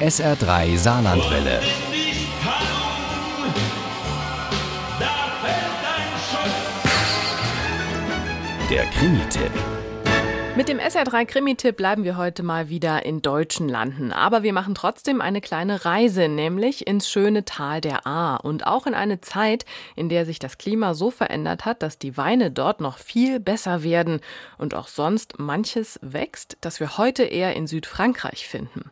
SR3 Saarlandwelle. Der Krimi-Tipp. Mit dem SR3-Krimi-Tipp bleiben wir heute mal wieder in deutschen Landen. Aber wir machen trotzdem eine kleine Reise, nämlich ins schöne Tal der Ahr. Und auch in eine Zeit, in der sich das Klima so verändert hat, dass die Weine dort noch viel besser werden. Und auch sonst manches wächst, das wir heute eher in Südfrankreich finden.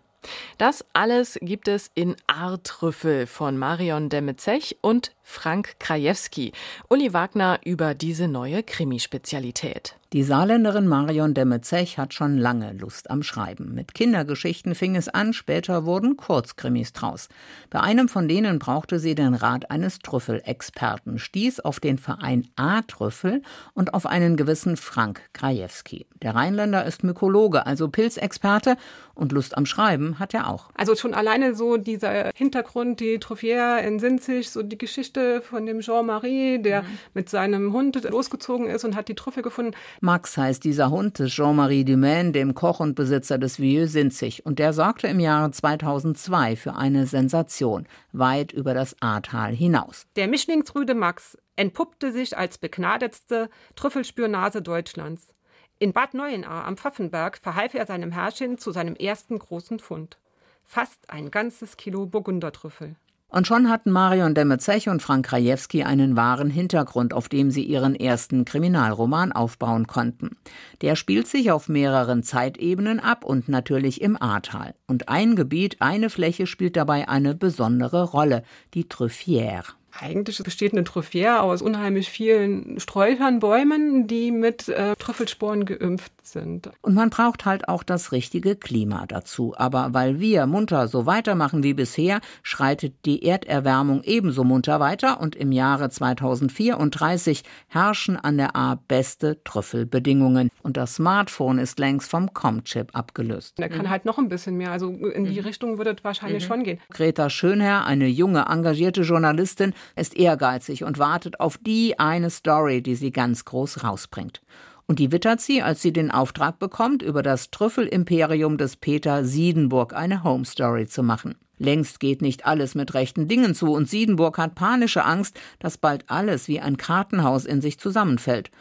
Das alles gibt es in Ahrtrüffel von Marion Demme-Zech und Frank Krajewski. Uli Wagner über diese neue Krimispezialität. Die Saarländerin Marion Demme-Zech hat schon lange Lust am Schreiben. Mit Kindergeschichten fing es an, später wurden Kurzkrimis draus. Bei einem von denen brauchte sie den Rat eines Trüffelexperten, stieß auf den Verein A-Trüffel und auf einen gewissen Frank Krajewski. Der Rheinländer ist Mykologe, also Pilzexperte, und Lust am Schreiben hat er auch. Also schon alleine so dieser Hintergrund, die Truffière in Sinzig, so die Geschichte von dem Jean-Marie, der mit seinem Hund losgezogen ist und hat die Trüffel gefunden. Max heißt dieser Hund des Jean-Marie Dumaine, dem Koch und Besitzer des Vieux Sinzig. Und der sorgte im Jahre 2002 für eine Sensation, weit über das Ahrtal hinaus. Der mischlingsrüde Max entpuppte sich als begnadetste Trüffelspürnase Deutschlands. In Bad Neuenahr am Pfaffenberg verhalf er seinem Herrchen zu seinem ersten großen Fund. Fast ein ganzes Kilo Burgundertrüffel. Und schon hatten Marion Demme-Zech und Frank Krajewski einen wahren Hintergrund, auf dem sie ihren ersten Kriminalroman aufbauen konnten. Der spielt sich auf mehreren Zeitebenen ab und natürlich im Ahrtal. Und ein Gebiet, eine Fläche spielt dabei eine besondere Rolle, die Truffière. Eigentlich besteht eine Truffière aus unheimlich vielen Sträuchern, Bäumen, die mit Trüffelsporen geimpft sind. Und man braucht halt auch das richtige Klima dazu. Aber weil wir munter so weitermachen wie bisher, schreitet die Erderwärmung ebenso munter weiter. Und im Jahre 2034 herrschen an der Ahr beste Trüffelbedingungen. Und das Smartphone ist längst vom Comchip abgelöst. Der kann halt noch ein bisschen mehr. Also in die Richtung würde es wahrscheinlich schon gehen. Greta Schönherr, eine junge, engagierte Journalistin, ist ehrgeizig und wartet auf die eine Story, die sie ganz groß rausbringt. Und die wittert sie, als sie den Auftrag bekommt, über das Trüffelimperium des Peter Siedenburg eine Home-Story zu machen. Längst geht nicht alles mit rechten Dingen zu und Siedenburg hat panische Angst, dass bald alles wie ein Kartenhaus in sich zusammenfällt.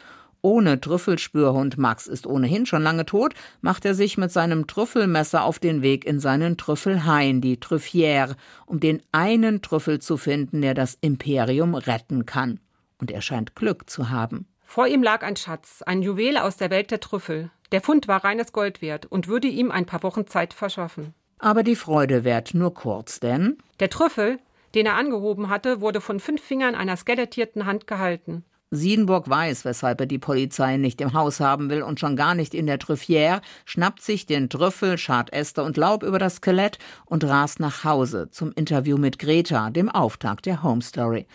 Ohne Trüffelspürhund Max ist ohnehin schon lange tot, macht er sich mit seinem Trüffelmesser auf den Weg in seinen Trüffelhain, die Truffière, um den einen Trüffel zu finden, der das Imperium retten kann. Und er scheint Glück zu haben. Vor ihm lag ein Schatz, ein Juwel aus der Welt der Trüffel. Der Fund war reines Gold wert und würde ihm ein paar Wochen Zeit verschaffen. Aber die Freude währt nur kurz, denn der Trüffel, den er angehoben hatte, wurde von 5 Fingern einer skelettierten Hand gehalten. Siedenburg weiß, weshalb er die Polizei nicht im Haus haben will und schon gar nicht in der Truffière, schnappt sich den Trüffel, schart Äste und Laub über das Skelett und rast nach Hause zum Interview mit Greta, dem Auftakt der Home Story.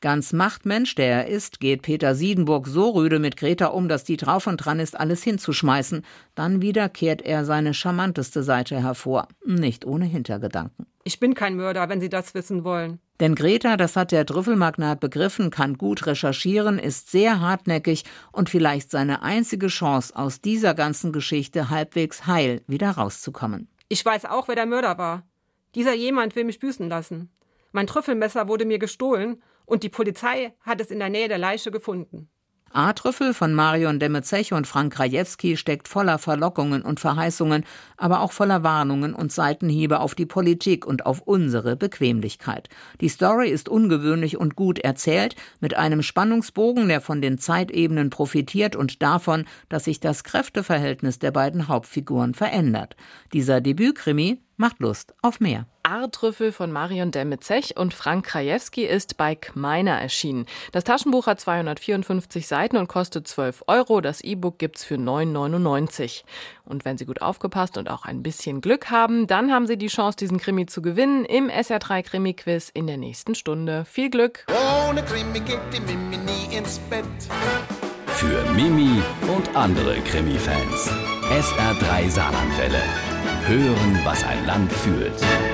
Ganz Machtmensch, der er ist, geht Peter Siedenburg so rüde mit Greta um, dass die drauf und dran ist, alles hinzuschmeißen. Dann wieder kehrt er seine charmanteste Seite hervor, nicht ohne Hintergedanken. Ich bin kein Mörder, wenn Sie das wissen wollen. Denn Greta, das hat der Trüffelmagnat begriffen, kann gut recherchieren, ist sehr hartnäckig und vielleicht seine einzige Chance, aus dieser ganzen Geschichte halbwegs heil wieder rauszukommen. Ich weiß auch, wer der Mörder war. Dieser jemand will mich büßen lassen. Mein Trüffelmesser wurde mir gestohlen und die Polizei hat es in der Nähe der Leiche gefunden. A-Trüffel von Marion Demme-Zech und Frank Krajewski steckt voller Verlockungen und Verheißungen, aber auch voller Warnungen und Seitenhiebe auf die Politik und auf unsere Bequemlichkeit. Die Story ist ungewöhnlich und gut erzählt, mit einem Spannungsbogen, der von den Zeitebenen profitiert und davon, dass sich das Kräfteverhältnis der beiden Hauptfiguren verändert. Dieser Debütkrimi macht Lust auf mehr. Ahrtrüffel von Marion Demme-Zech und Frank Krajewski ist bei Gmeiner erschienen. Das Taschenbuch hat 254 Seiten und kostet 12 €. Das E-Book gibt's für 9,99 €. Und wenn Sie gut aufgepasst und auch ein bisschen Glück haben, dann haben Sie die Chance, diesen Krimi zu gewinnen im SR3-Krimi-Quiz in der nächsten Stunde. Viel Glück! Ohne Krimi geht die Mimi nie ins Bett. Für Mimi und andere Krimi-Fans. SR3 Saarlandwelle. Hören, was ein Land fühlt.